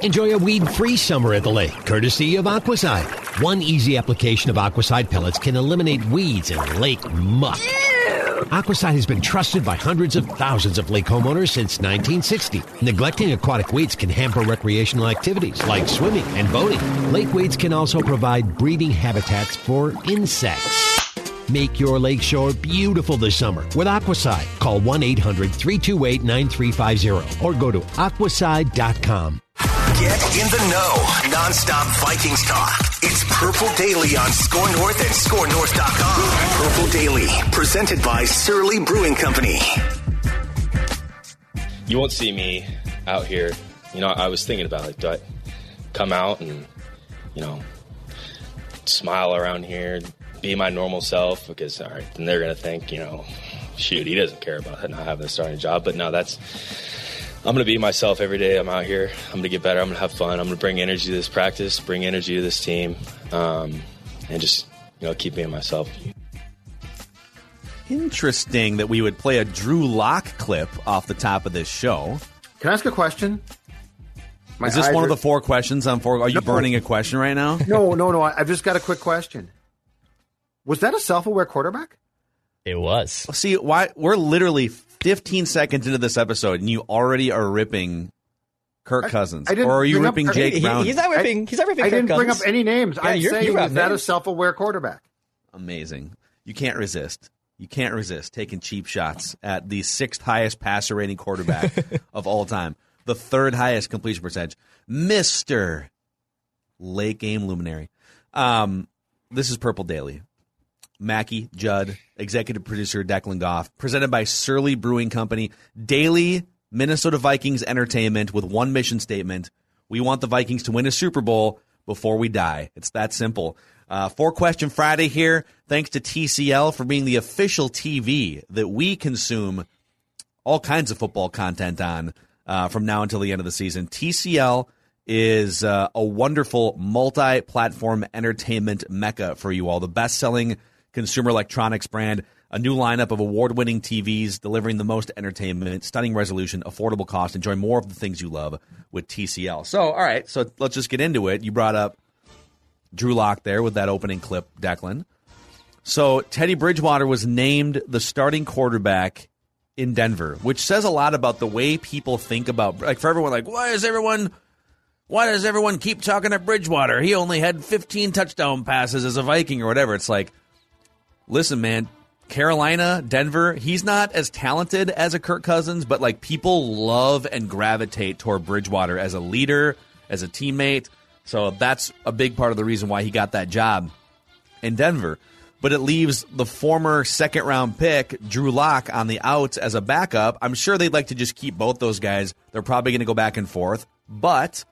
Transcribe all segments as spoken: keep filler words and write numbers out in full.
Enjoy a weed-free summer at the lake, courtesy of Aquaside. One easy application of Aquaside pellets can eliminate weeds and lake muck. Ew. Aquaside has been trusted by hundreds of thousands of lake homeowners since nineteen sixty. Neglecting aquatic weeds can hamper recreational activities like swimming and boating. Lake weeds can also provide breeding habitats for insects. Make your lakeshore beautiful this summer with Aquaside. Call one eight hundred three two eight nine three five zero or go to aquaside dot com. Get in the know. Nonstop Vikings talk. It's Purple Daily on Score North and score north dot com. Purple Daily, presented by Surly Brewing Company. You won't see me out here. You know, I was thinking about, like, do I come out and, you know, smile around here, be my normal self? Because, all right, then they're going to think, you know, shoot, he doesn't care about not having a starting job. But no, that's... I'm going to be myself every day I'm out here. I'm going to get better. I'm going to have fun. I'm going to bring energy to this practice, bring energy to this team, um, and just, you know, keep being myself. Interesting that we would play a Drew Lock clip off the top of this show. Can I ask a question? My Is this one are... of the four questions on four? Are you no. burning a question right now? No, no, no. I've just got a quick question. Was that a self-aware quarterback? It was. See, why we're literally fifteen seconds into this episode, and you already are ripping Kirk Cousins, I, I or are you ripping up, Jake he, Browning? He's not ripping. He's not ripping. I, Kirk I didn't Cousins. bring up any names. Yeah, I'm you're, saying you're is names. That a self-aware quarterback? Amazing. You can't resist. You can't resist taking cheap shots at the sixth highest passer rating quarterback of all time, the third highest completion percentage, Mister Late Game Luminary. Um, this is Purple Daily. Mackie Judd, executive producer Declan Goff, presented by Surly Brewing Company, daily Minnesota Vikings entertainment with one mission statement. We want the Vikings to win a Super Bowl before we die. It's that simple. Uh, four Question Friday here. Thanks to T C L for being the official T V that we consume all kinds of football content on uh, from now until the end of the season. T C L is uh, a wonderful multi-platform entertainment mecca for you all. The best-selling consumer electronics brand, a new lineup of award-winning T Vs delivering the most entertainment, stunning resolution, affordable cost. Enjoy more of the things you love with T C L. So, all right, so let's just get into it. You brought up Drew Lock there with that opening clip, Declan. So Teddy Bridgewater was named the starting quarterback in Denver, which says a lot about the way people think about, like, for everyone, like, why is everyone... Why does everyone keep talking to Bridgewater? He only had fifteen touchdown passes as a Viking or whatever. It's like, listen, man, Carolina, Denver, he's not as talented as a Kirk Cousins, but, like, people love and gravitate toward Bridgewater as a leader, as a teammate. So that's a big part of the reason why he got that job in Denver. But it leaves the former second-round pick, Drew Lock, on the outs as a backup. I'm sure they'd like to just keep both those guys. They're probably going to go back and forth. But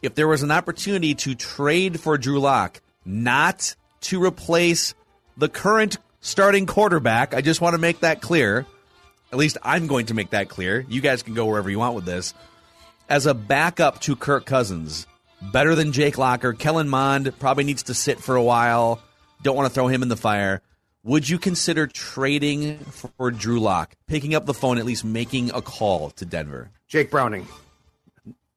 if there was an opportunity to trade for Drew Lock, not to replace the current starting quarterback, I just want to make that clear. At least I'm going to make that clear. You guys can go wherever you want with this. As a backup to Kirk Cousins, better than Jake Locker, Kellen Mond probably needs to sit for a while. Don't want to throw him in the fire. Would you consider trading for Drew Lock, picking up the phone, at least making a call to Denver? Jake Browning,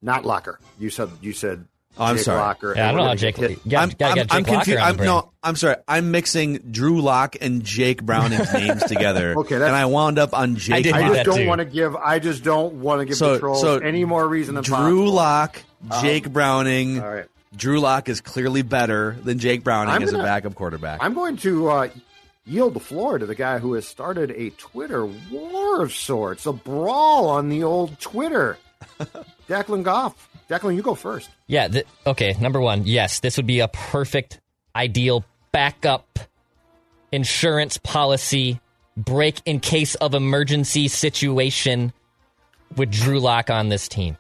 not Locker. You said you said Oh, I'm Jake sorry. Locker, yeah, I don't know how Jake. Yeah, I'm, I'm, I'm confused. I'm, no, I'm sorry. I'm mixing Drew Lock and Jake Browning's names together. Okay, that's, and I wound up on Jake. I, I just don't want to give. I just don't want to give so, the trolls so any more reason than Drew possible. Lock, Jake um, Browning. All right. Drew Lock is clearly better than Jake Browning gonna, as a backup quarterback. I'm going to uh, yield the floor to the guy who has started a Twitter war of sorts, a brawl on the old Twitter. Declan Goff. Declan, you go first. Yeah. Th- okay. Number one, yes, this would be a perfect, ideal backup insurance policy break in case of emergency situation with Drew Lock on this team.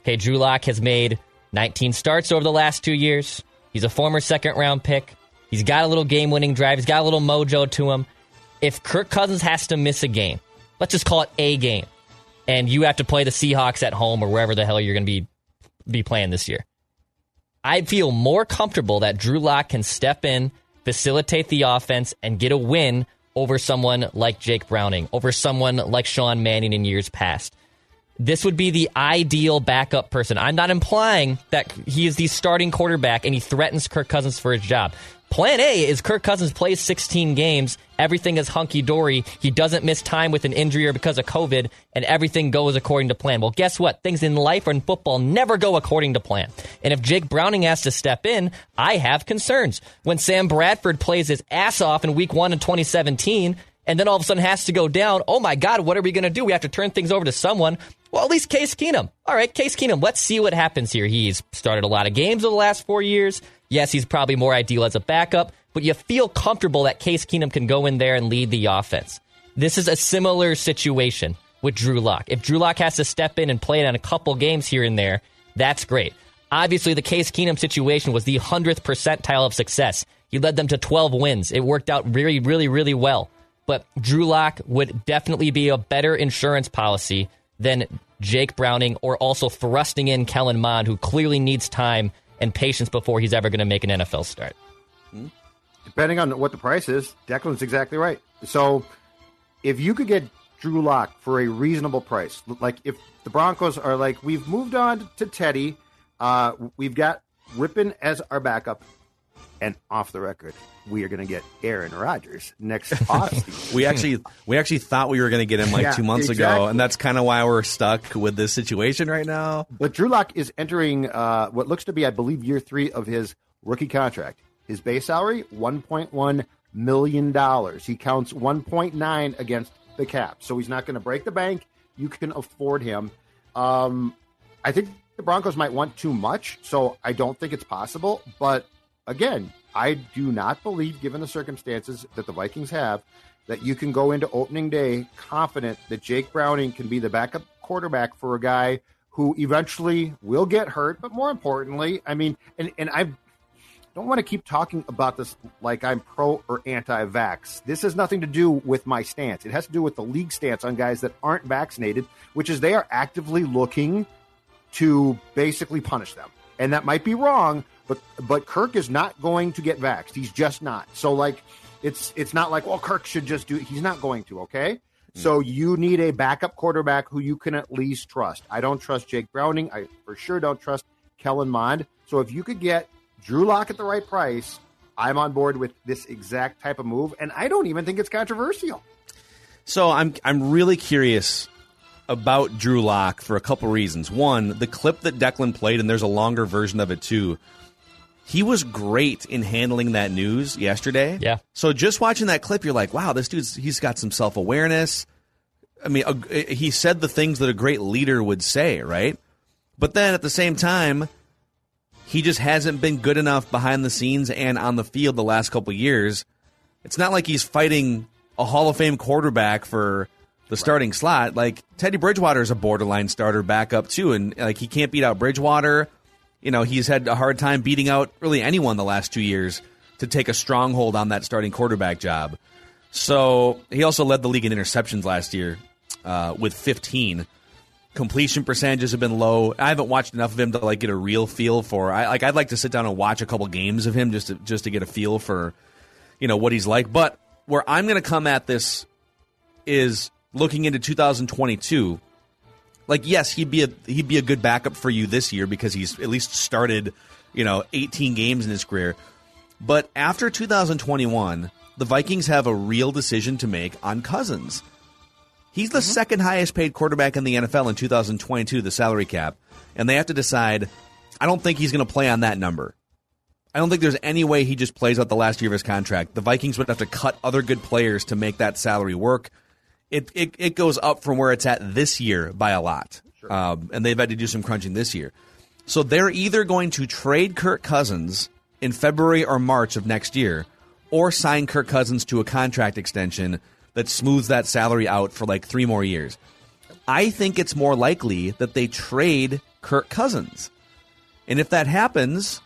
Okay. Drew Lock has made nineteen starts over the last two years. He's a former second round pick. He's got a little game winning drive. He's got a little mojo to him. If Kirk Cousins has to miss a game, let's just call it a game, and you have to play the Seahawks at home or wherever the hell you're going to be be playing this year, I feel more comfortable that Drew Lock can step in, facilitate the offense, and get a win over someone like Jake Browning, over someone like Sean Manning in years past. This would be the ideal backup person. I'm not implying that he is the starting quarterback and he threatens Kirk Cousins for his job. Plan A is Kirk Cousins plays sixteen games, everything is hunky-dory, he doesn't miss time with an injury or because of COVID, and everything goes according to plan. Well, guess what? Things in life or in football never go according to plan. And if Jake Browning has to step in, I have concerns. When Sam Bradford plays his ass off in week one in twenty seventeen, and then all of a sudden has to go down, oh my God, what are we going to do? We have to turn things over to someone. Well, at least Case Keenum. All right, Case Keenum, let's see what happens here. He's started a lot of games over the last four years. Yes, he's probably more ideal as a backup, but you feel comfortable that Case Keenum can go in there and lead the offense. This is a similar situation with Drew Lock. If Drew Lock has to step in and play it on a couple games here and there, that's great. Obviously, the Case Keenum situation was the hundredth percentile of success. He led them to twelve wins. It worked out really, really, really well. But Drew Lock would definitely be a better insurance policy than Jake Browning, or also thrusting in Kellen Mond, who clearly needs time and patience before he's ever going to make an N F L start. Depending on what the price is, Declan's exactly right. So if you could get Drew Lock for a reasonable price, like if the Broncos are like, we've moved on to Teddy, uh, we've got Rippon as our backup, and off the record, we are going to get Aaron Rodgers next offseason. we actually we actually thought we were going to get him like yeah, two months exactly. ago, and that's kind of why we're stuck with this situation right now. But Drew Lock is entering uh, what looks to be, I believe, year three of his rookie contract. His base salary, one point one million dollars. He counts one point nine against the cap, so he's not going to break the bank. You can afford him. Um, I think the Broncos might want too much, so I don't think it's possible, but again, I do not believe, given the circumstances that the Vikings have, that you can go into opening day confident that Jake Browning can be the backup quarterback for a guy who eventually will get hurt. But more importantly, I mean, and, and I don't want to keep talking about this like I'm pro or anti-vax. This has nothing to do with my stance. It has to do with the league stance on guys that aren't vaccinated, which is they are actively looking to basically punish them. And that might be wrong, but but Kirk is not going to get vaxxed. He's just not. So, like, it's it's not like, well, Kirk should just do it. He's not going to, okay? Mm-hmm. So you need a backup quarterback who you can at least trust. I don't trust Jake Browning. I for sure don't trust Kellen Mond. So if you could get Drew Lock at the right price, I'm on board with this exact type of move. And I don't even think it's controversial. So I'm I'm really curious about Drew Lock for a couple reasons. One, the clip that Declan played, and there's a longer version of it too, he was great in handling that news yesterday. Yeah. So just watching that clip, you're like, wow, this dude's he's got some self-awareness. I mean, uh, he said the things that a great leader would say, right? But then at the same time, he just hasn't been good enough behind the scenes and on the field the last couple years. It's not like he's fighting a Hall of Fame quarterback for the starting right. slot. Like, Teddy Bridgewater is a borderline starter backup too, and like he can't beat out Bridgewater. You know, he's had a hard time beating out really anyone the last two years to take a stronghold on that starting quarterback job. So he also led the league in interceptions last year uh, with fifteen. Completion percentages have been low. I haven't watched enough of him to like get a real feel for. I like I'd like to sit down and watch a couple games of him just to, just to get a feel for, you know, what he's like. But where I'm going to come at this is looking into two thousand twenty-two, Like, yes, he'd be a he'd be a good backup for you this year because he's at least started, you know, eighteen games in his career. But after two thousand twenty-one, the Vikings have a real decision to make on Cousins. He's the mm-hmm. second highest paid quarterback in the N F L in two thousand twenty-two, the salary cap. And they have to decide, I don't think he's going to play on that number. I don't think there's any way he just plays out the last year of his contract. The Vikings would have to cut other good players to make that salary work. It it, it goes up from where it's at this year by a lot. Sure. Um, and they've had to do some crunching this year. So they're either going to trade Kirk Cousins in February or March of next year or sign Kirk Cousins to a contract extension that smooths that salary out for like three more years. I think it's more likely that they trade Kirk Cousins. And if that happens,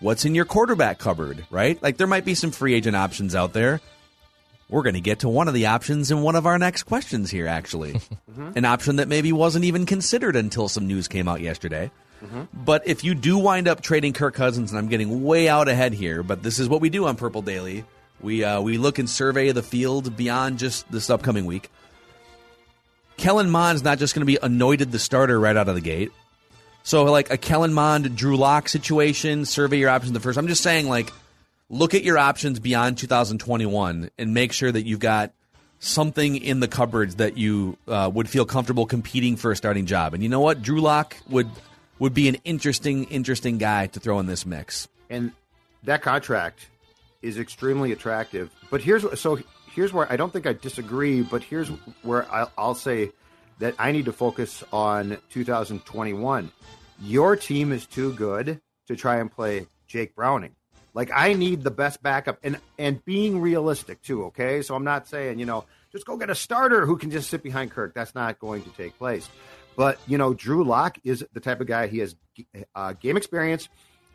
what's in your quarterback cupboard, right? Like there might be some free agent options out there. We're going to get to one of the options in one of our next questions here, actually. Mm-hmm. An option that maybe wasn't even considered until some news came out yesterday. Mm-hmm. But if you do wind up trading Kirk Cousins, and I'm getting way out ahead here, but this is what we do on Purple Daily. We uh, we look and survey the field beyond just this upcoming week. Kellen Mond's not just going to be anointed the starter right out of the gate. So like a Kellen Mond, Drew Lock situation, survey your options the first. I'm just saying, like, look at your options beyond two thousand twenty-one and make sure that you've got something in the cupboards that you uh, would feel comfortable competing for a starting job. And you know what? Drew Lock would would be an interesting, interesting guy to throw in this mix. And that contract is extremely attractive. But here's so here's where I don't think I disagree, but here's where I'll, I'll say that I need to focus on two thousand twenty-one. Your team is too good to try and play Jake Browning. Like, I need the best backup, and and being realistic too, okay? So I'm not saying, you know, just go get a starter who can just sit behind Kirk. That's not going to take place. But, you know, Drew Lock is the type of guy, he has uh, game experience.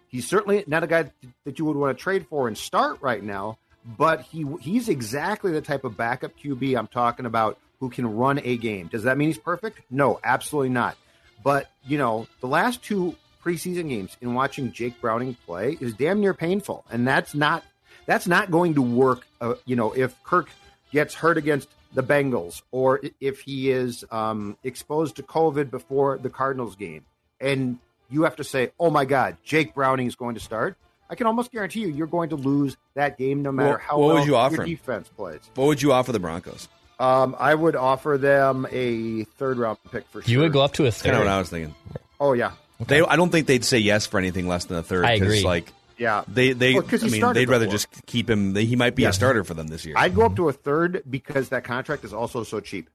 He's certainly not a guy that you would want to trade for and start right now, but he he's exactly the type of backup Q B I'm talking about who can run a game. Does that mean he's perfect? No, absolutely not. But, you know, the last two preseason games in watching Jake Browning play is damn near painful, and that's not that's not going to work, uh, you know, if Kirk gets hurt against the Bengals or if he is um, exposed to COVID before the Cardinals game. And you have to say, oh, my God, Jake Browning is going to start. I can almost guarantee you you're going to lose that game no matter well, how what well would you offer your him? defense plays. What would you offer the Broncos? Um, I would offer them a third-round pick for sure. You would go up to a third? That's kind of what I was thinking. Oh, yeah. Okay. They, I don't think they'd say yes for anything less than a third. I agree. Like, yeah. They, they, well, I mean, they'd before. rather just keep him. They, he might be yeah. a starter for them this year. I'd go up to a third because that contract is also so cheap.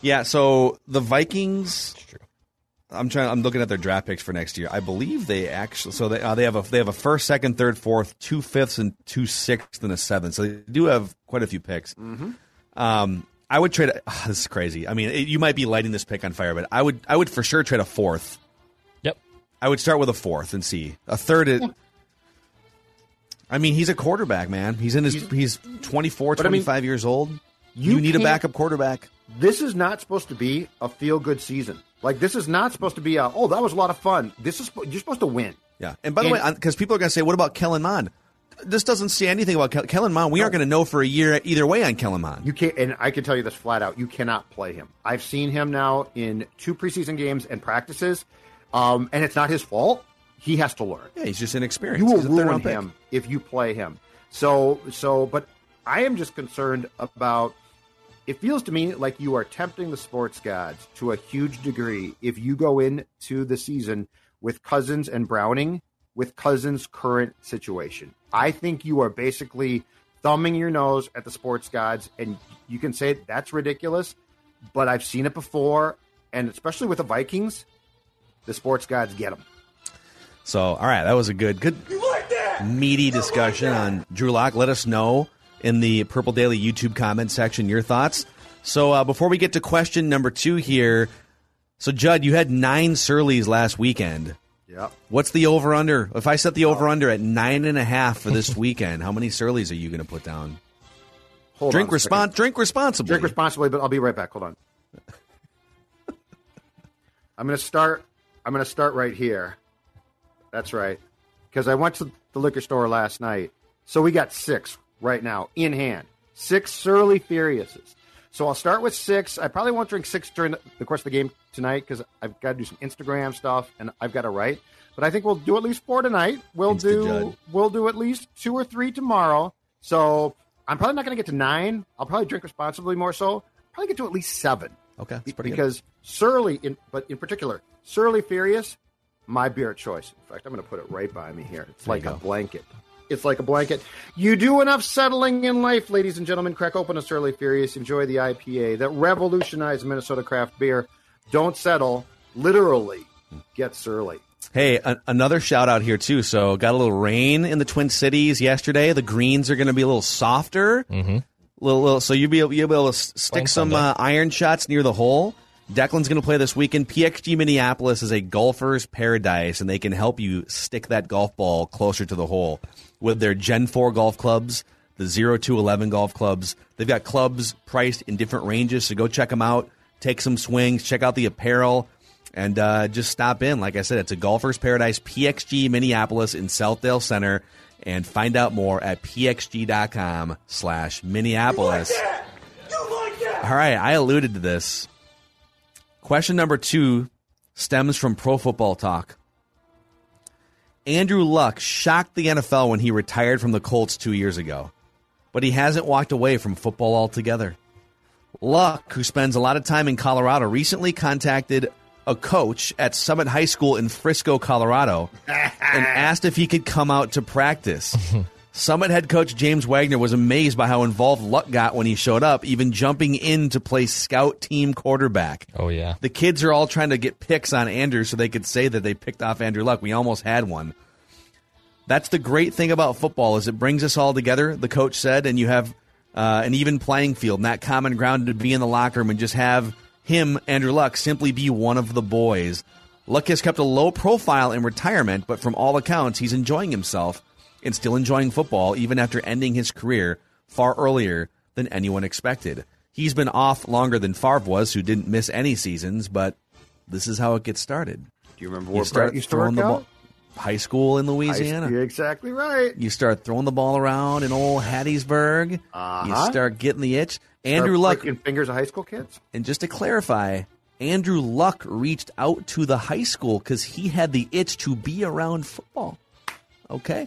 Yeah, so the Vikings... That's true. I'm trying. I'm looking at their draft picks for next year. I believe they actually. So they uh, they have a they have a first, second, third, fourth, two fifths, and two sixths, and a seventh. So they do have quite a few picks. Mm-hmm. Um, I would trade. Oh, this is crazy. I mean, it, you might be lighting this pick on fire, but I would I would for sure trade a fourth. Yep. I would start with a fourth and see a third. Is, I mean, he's a quarterback, man. He's in his he's twenty-four, twenty-five I mean, years old. You, you need a backup quarterback. This is not supposed to be a feel good season. Like, this is not supposed to be a, oh, that was a lot of fun. This is You're supposed to win. Yeah. And by the and, way, because people are going to say, what about Kellen Mond? This doesn't say anything about Ke- Kellen Mond. We no. aren't going to know for a year either way on Kellen Mond. You can't, and I can tell you this flat out. You cannot play him. I've seen him now in two preseason games and practices, um, and it's not his fault. He has to learn. Yeah, he's just inexperienced. You will ruin him if you play him. So, so, but I am just concerned about... It feels to me like you are tempting the sports gods to a huge degree if you go into the season with Cousins and Browning, with Cousins' current situation. I think you are basically thumbing your nose at the sports gods, and you can say that's ridiculous, but I've seen it before, and especially with the Vikings, the sports gods get them. So, all right, that was a good, good, like meaty discussion like on Drew Lock. Let us know in the Purple Daily YouTube comment section your thoughts. So uh, before we get to question number two here, so Judd, you had nine Surleys last weekend. Yeah. What's the over-under? If I set the over-under at nine and a half for this weekend, how many Surleys are you going to put down? Hold drink on. Respons- drink responsibly. Drink responsibly, but I'll be right back. Hold on. I'm going to start. I'm going to start right here. That's right. Because I went to the liquor store last night, so we got six. Right now, in hand. Six Surly Furiouses. So I'll start with six. I probably won't drink six during the course of the game tonight because I've got to do some Instagram stuff and I've got to write. But I think we'll do at least four tonight. We'll Insta do Judd. We'll do at least two or three tomorrow. So I'm probably not going to get to nine. I'll probably drink responsibly more so. Probably get to at least seven. Okay, that's pretty because good. Surly, in, but in particular, Surly Furious, my beer of choice. In fact, I'm going to put it right by me here. It's there like a blanket. It's like a blanket. You do enough settling in life, ladies and gentlemen. Crack open a Surly Furious. Enjoy the I P A that revolutionized Minnesota craft beer. Don't settle. Literally, get Surly. Hey, a- another shout out here, too. So got a little rain in the Twin Cities yesterday. The greens are going to be a little softer. Mm-hmm. Little, little, so you'll be, you'll be able to stick some uh, iron shots near the hole. Declan's going to play this weekend. P X G Minneapolis is a golfer's paradise, and they can help you stick that golf ball closer to the hole with their Gen four golf clubs, the zero to eleven golf clubs. They've got clubs priced in different ranges, so go check them out. Take some swings. Check out the apparel. And uh, just stop in. Like I said, it's a golfer's paradise, P X G Minneapolis in Southdale Center. And find out more at pxg.com slash Minneapolis. You like that? You like that? All right, I alluded to this. Question number two stems from Pro Football Talk. Andrew Luck shocked the N F L when he retired from the Colts two years ago. But he hasn't walked away from football altogether. Luck, who spends a lot of time in Colorado, recently contacted a coach at Summit High School in Frisco, Colorado, and asked if he could come out to practice. Summit head coach James Wagner was amazed by how involved Luck got when he showed up, even jumping in to play scout team quarterback. Oh, yeah. The kids are all trying to get picks on Andrew so they could say that they picked off Andrew Luck. We almost had one. That's the great thing about football is it brings us all together, the coach said, and you have uh, an even playing field, not common ground to be in the locker room and just have him, Andrew Luck, simply be one of the boys. Luck has kept a low profile in retirement, but from all accounts, he's enjoying himself and still enjoying football, even after ending his career far earlier than anyone expected. He's been off longer than Favre was, who didn't miss any seasons, but this is how it gets started. Do you remember what Brett used to work out? High school in Louisiana. You're exactly right. You start throwing the ball around in old Hattiesburg. Uh-huh. You start getting the itch. Andrew Luck. Fingers of high school kids. And just to clarify, Andrew Luck reached out to the high school because he had the itch to be around football. Okay?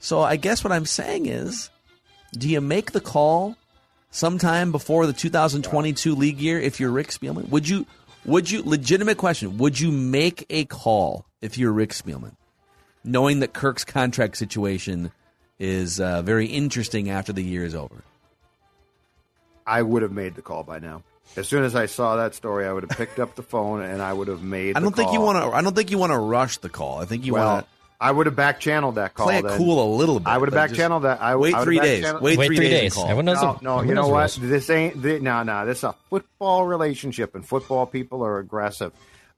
So I guess what I'm saying is, do you make the call sometime before the two thousand twenty-two league year if you're Rick Spielman? Would you, would you, legitimate question, would you make a call if you're Rick Spielman? Knowing that Kirk's contract situation is uh, very interesting after the year is over. I would have made the call by now. As soon as I saw that story, I would have picked up the phone and I would have made the I don't call. Think you want to I don't think you want to rush the call. I think you well, want to I would have back channeled that call. Play it then. Cool a little bit. I would have back channeled that. I wait, I three days. Wait, wait three, three days. Wait three days. Everyone knows no, no everyone you know what? Rules. This ain't the, no, no, this is a football relationship and football people are aggressive.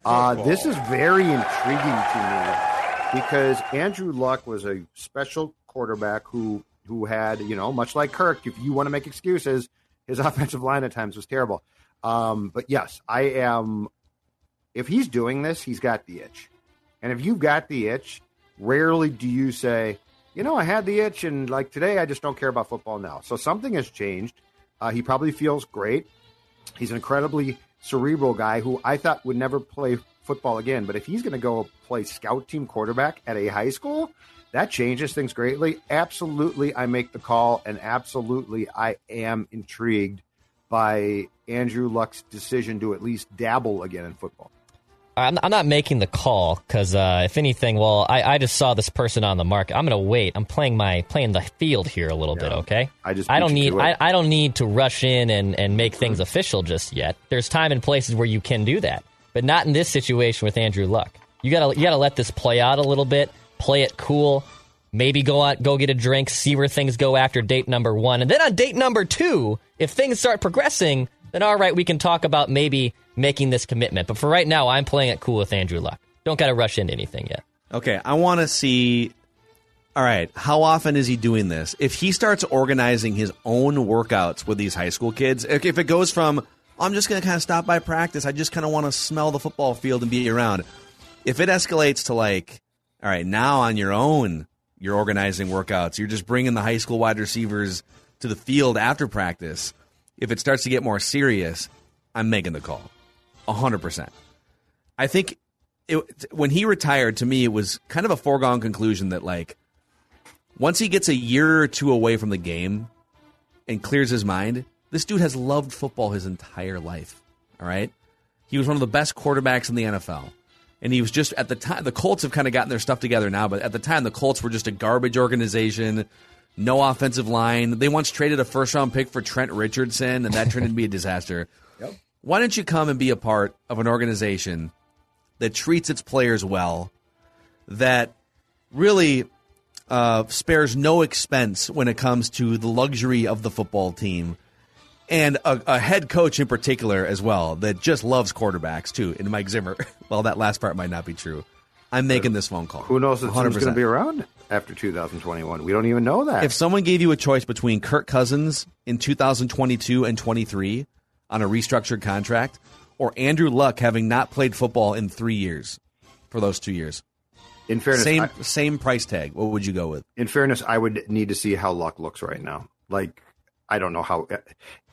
Uh, this is very intriguing to me. Because Andrew Luck was a special quarterback who, who had, you know, much like Kirk, if you want to make excuses, his offensive line at times was terrible. Um, but, yes, I am – if he's doing this, he's got the itch. And if you've got the itch, rarely do you say, you know, I had the itch and, like, today I just don't care about football now. So something has changed. Uh, he probably feels great. He's an incredibly cerebral guy who I thought would never play – football again, but if he's going to go play scout team quarterback at a high school, that changes things greatly. Absolutely, I make the call, and absolutely, I am intrigued by Andrew Luck's decision to at least dabble again in football. I'm, I'm not making the call because, uh, if anything, well, I, I just saw this person on the market. I'm going to wait. I'm playing my playing the field here a little yeah. bit, okay? I just I don't need I, I don't need to rush in and and make things mm-hmm. official just yet. There's time and places where you can do that. But not in this situation with Andrew Luck. You gotta you gotta let this play out a little bit, play it cool, maybe go out, go get a drink, see where things go after date number one, and then on date number two, if things start progressing, then all right, we can talk about maybe making this commitment. But for right now, I'm playing it cool with Andrew Luck. Don't gotta rush into anything yet. Okay, I want to see. All right, how often is he doing this? If he starts organizing his own workouts with these high school kids, if it goes from I'm just going to kind of stop by practice. I just kind of want to smell the football field and be around. If it escalates to like, all right, now on your own, you're organizing workouts. You're just bringing the high school wide receivers to the field after practice. if it starts to get more serious, I'm making the call. one hundred percent. I think it, when he retired, to me, it was kind of a foregone conclusion that, like, once he gets a year or two away from the game and clears his mind, this dude has loved football his entire life, all right? He was one of the best quarterbacks in the N F L. And he was just, at the time, the Colts have kind of gotten their stuff together now, but at the time, the Colts were just a garbage organization, no offensive line. They once traded a first-round pick for Trent Richardson, and that turned into be a disaster. Yep. Why don't you come and be a part of an organization that treats its players well, that really uh, spares no expense when it comes to the luxury of the football team, and a, a head coach in particular as well that just loves quarterbacks, too, and Mike Zimmer. Well, that last part might not be true. I'm making this phone call. Who knows if one hundred percent. Team's going to be around after two thousand twenty-one? We don't even know that. If someone gave you a choice between Kirk Cousins in two thousand twenty-two and twenty-three on a restructured contract or Andrew Luck having not played football in three years for those two years, in fairness, same, I, same price tag, what would you go with? In fairness, I would need to see how Luck looks right now. Like, I don't know how.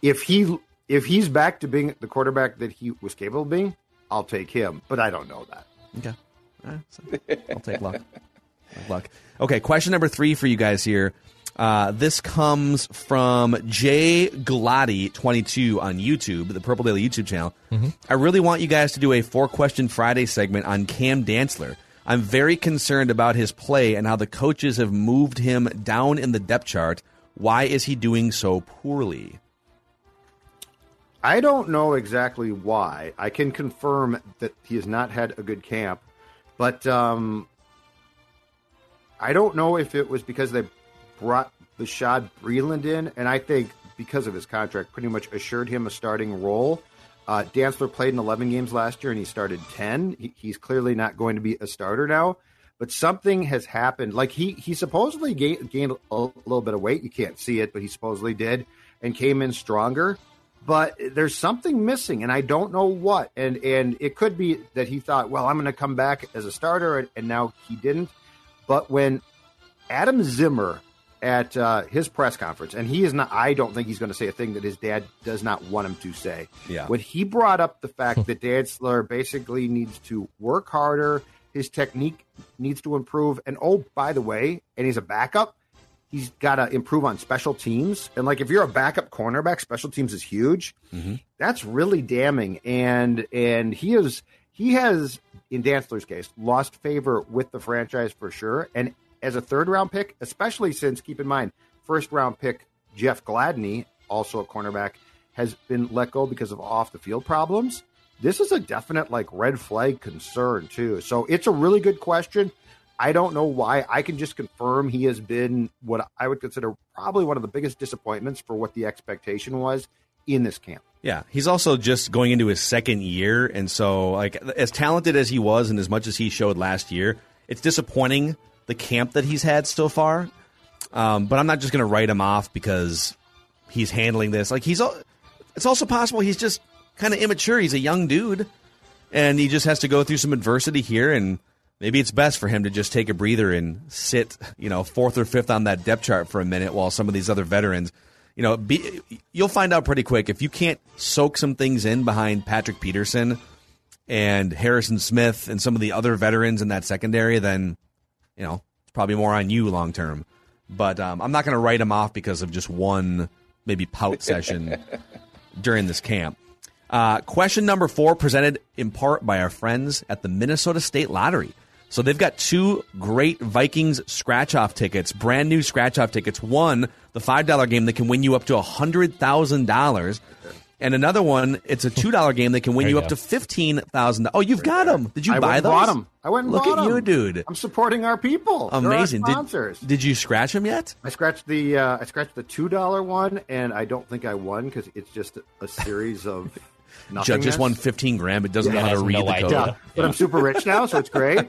If he if he's back to being the quarterback that he was capable of being, I'll take him. But I don't know that. Okay, all right, so I'll take Luck. Like Luck. Okay, question number three for you guys here. Uh, this comes from Jay Glotty twenty-two on YouTube, the Purple Daily YouTube channel. Mm-hmm. I really want you guys to do a Four Question Friday segment on Cam Dantzler. I'm very concerned about his play and how the coaches have moved him down in the depth chart. Why is he doing so poorly? I don't know exactly why. I can confirm that he has not had a good camp, but um, I don't know if it was because they brought Bashad Breeland in, and I think because of his contract, pretty much assured him a starting role. Uh, Dantzler played in eleven games last year, and he started ten. He, he's clearly not going to be a starter now. But something has happened. Like, he he supposedly gained, gained a little bit of weight. You can't see it, but he supposedly did and came in stronger. But there's something missing, and I don't know what. And and it could be that he thought, well, I'm going to come back as a starter, and, and now he didn't. But when Adam Zimmer at uh, his press conference, and he is not, I don't think he's going to say a thing that his dad does not want him to say. Yeah. When he brought up the fact that Dantzler basically needs to work harder, his technique needs to improve. And, oh, by the way, and he's a backup, he's got to improve on special teams. And, like, if you're a backup cornerback, special teams is huge. Mm-hmm. That's really damning. And and he is he has, in Dantzler's case, lost favor with the franchise for sure. And as a third-round pick, especially since, keep in mind, first-round pick Jeff Gladney, also a cornerback, has been let go because of off-the-field problems. This is a definite, like, red flag concern, too. So it's a really good question. I don't know why. I can just confirm he has been what I would consider probably one of the biggest disappointments for what the expectation was in this camp. Yeah, he's also just going into his second year. And so, like, as talented as he was and as much as he showed last year, it's disappointing, the camp that he's had so far. Um, but I'm not just going to write him off because he's handling this. Like, he's, it's also possible he's just kind of immature. He's a young dude, and he just has to go through some adversity here, and maybe it's best for him to just take a breather and sit, you know, fourth or fifth on that depth chart for a minute while some of these other veterans, you know, be, you'll find out pretty quick. If you can't soak some things in behind Patrick Peterson and Harrison Smith and some of the other veterans in that secondary, then, you know, it's probably more on you long term. But um, I'm not going to write him off because of just one maybe pout session during this camp. Uh, question number four, presented in part by our friends at the Minnesota State Lottery. So they've got two great Vikings scratch-off tickets, brand new scratch-off tickets. One, the five dollar game that can win you up to one hundred thousand dollars. And another one, it's a two dollar game that can win you, you up to fifteen thousand dollars. Oh, you've got them. Did you I buy went those? I bought them. I went and Look bought them. Look at you, dude. I'm supporting our people. Amazing. Our sponsors. Did, did you scratch them yet? I scratched the uh, I scratched the two dollar one, and I don't think I won because it's just a series of Judge just won fifteen grand, but doesn't yeah, know how to read no the code. Yeah. Yeah. But I'm super rich now, so it's great.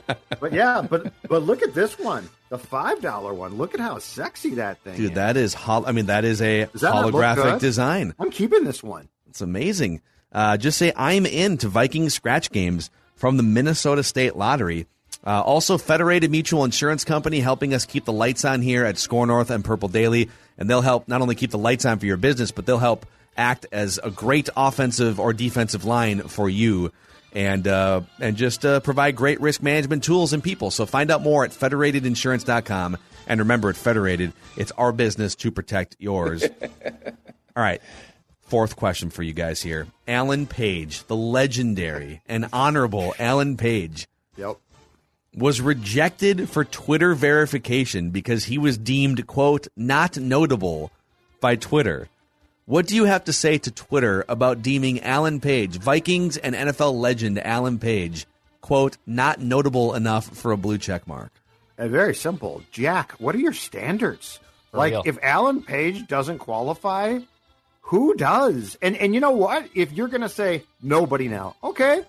But yeah, but but look at this one, the five dollar one. Look at how sexy that thing, dude, is. Dude, that is hol- I mean, that is a that holographic design. I'm keeping this one. It's amazing. Uh, just say I'm in to Viking scratch games from the Minnesota State Lottery. Uh, also, Federated Mutual Insurance Company helping us keep the lights on here at Score North and Purple Daily, and they'll help not only keep the lights on for your business, but they'll help act as a great offensive or defensive line for you, and uh, and just uh, provide great risk management tools and people. So find out more at federated insurance dot com. And remember, at Federated, it's our business to protect yours. All right. Fourth question for you guys here. Alan Page, the legendary and honorable Alan Page, yep, was rejected for Twitter verification because he was deemed, quote, not notable by Twitter. What do you have to say to Twitter about deeming Alan Page, Vikings and N F L legend Alan Page, quote, not notable enough for a blue check mark? And very simple. Jack, what are your standards? There like, if Alan Page doesn't qualify, who does? And and you know what? If you're going to say nobody now, okay,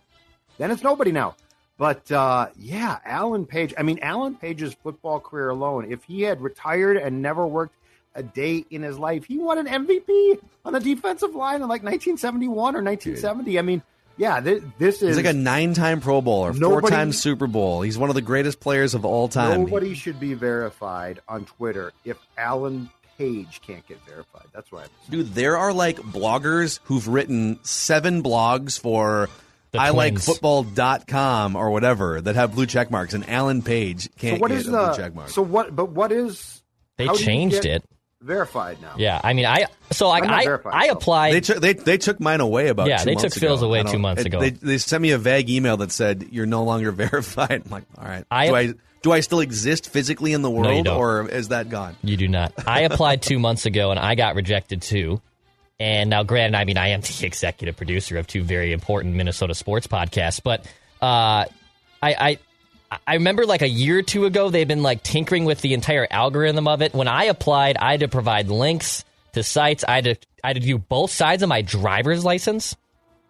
then it's nobody now. But, uh, yeah, Alan Page. I mean, Alan Page's football career alone, if he had retired and never worked a day in his life, he won an M V P on the defensive line in, like, nineteen seventy-one or nineteen seventy. Dude. I mean, yeah, th- this is... He's like a nine-time Pro Bowler, nobody, four-time Super Bowl. He's one of the greatest players of all time. Nobody should be verified on Twitter if Alan Page can't get verified. That's why. Dude, there are, like, bloggers who've written seven blogs for I like football dot com or whatever that have blue check marks, and Alan Page can't so what get is a the, blue check mark. So what? But what is... They changed it. Verified now. Yeah, I mean, I so like I I, I applied. They took they they took mine away about yeah. Two they months took Phil's ago. away two months it, ago. They, they sent me a vague email that said you're no longer verified. I'm like, all right, I, do I do I still exist physically in the world, no, or is that gone? You do not. I applied two months ago and I got rejected too. And now, granted, I mean, I am the executive producer of two very important Minnesota sports podcasts, but uh, I. I I remember like a year or two ago, they've been like tinkering with the entire algorithm of it. When I applied, I had to provide links to sites. I had to, I had to do both sides of my driver's license.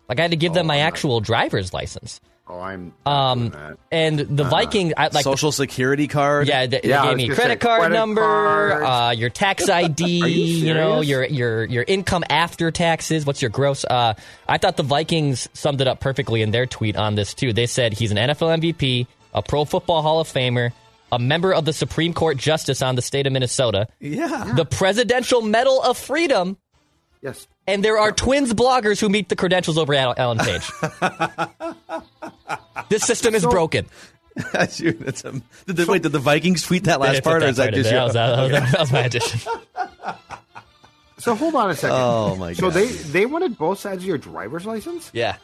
Like I had to give oh, them my actual driver's license. Oh, I'm um, and the uh, Viking I, like social security card. Yeah, they, yeah, they gave me credit card credit number, card. Uh, your tax I D, you, you know, your your your income after taxes. What's your gross? Uh, I thought the Vikings summed it up perfectly in their tweet on this too. They said he's an N F L M V P, a Pro Football Hall of Famer, a member of the Supreme Court Justice on the state of Minnesota, yeah, the Presidential Medal of Freedom, yes, and there are yeah. twins bloggers who meet the credentials over Alan Page. This system is so broken. Dude, that's um, did they, so, wait, did the Vikings tweet that last part, that or is that just that, that, that, that was my addition. So hold on a second. Oh my god! So they they wanted both sides of your driver's license? Yeah.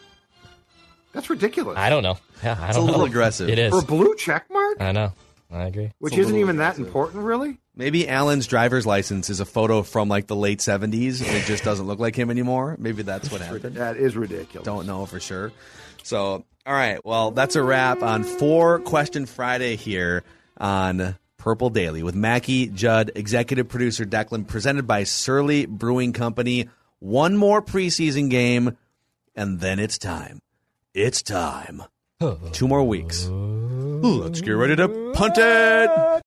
That's ridiculous. I don't know. Yeah, I it's don't a little know. aggressive. It is. For a blue check mark? I know. I agree. Which isn't even aggressive. That important, really? Maybe Alan's driver's license is a photo from, like, the late seventies, and it just doesn't look like him anymore. Maybe that's what happened. That is ridiculous. Don't know for sure. So, all right. Well, that's a wrap on Four Question Friday here on Purple Daily with Mackie Judd, executive producer Declan, presented by Surly Brewing Company. One more preseason game, and then it's time. It's time. Two more weeks. Let's get ready to punt it.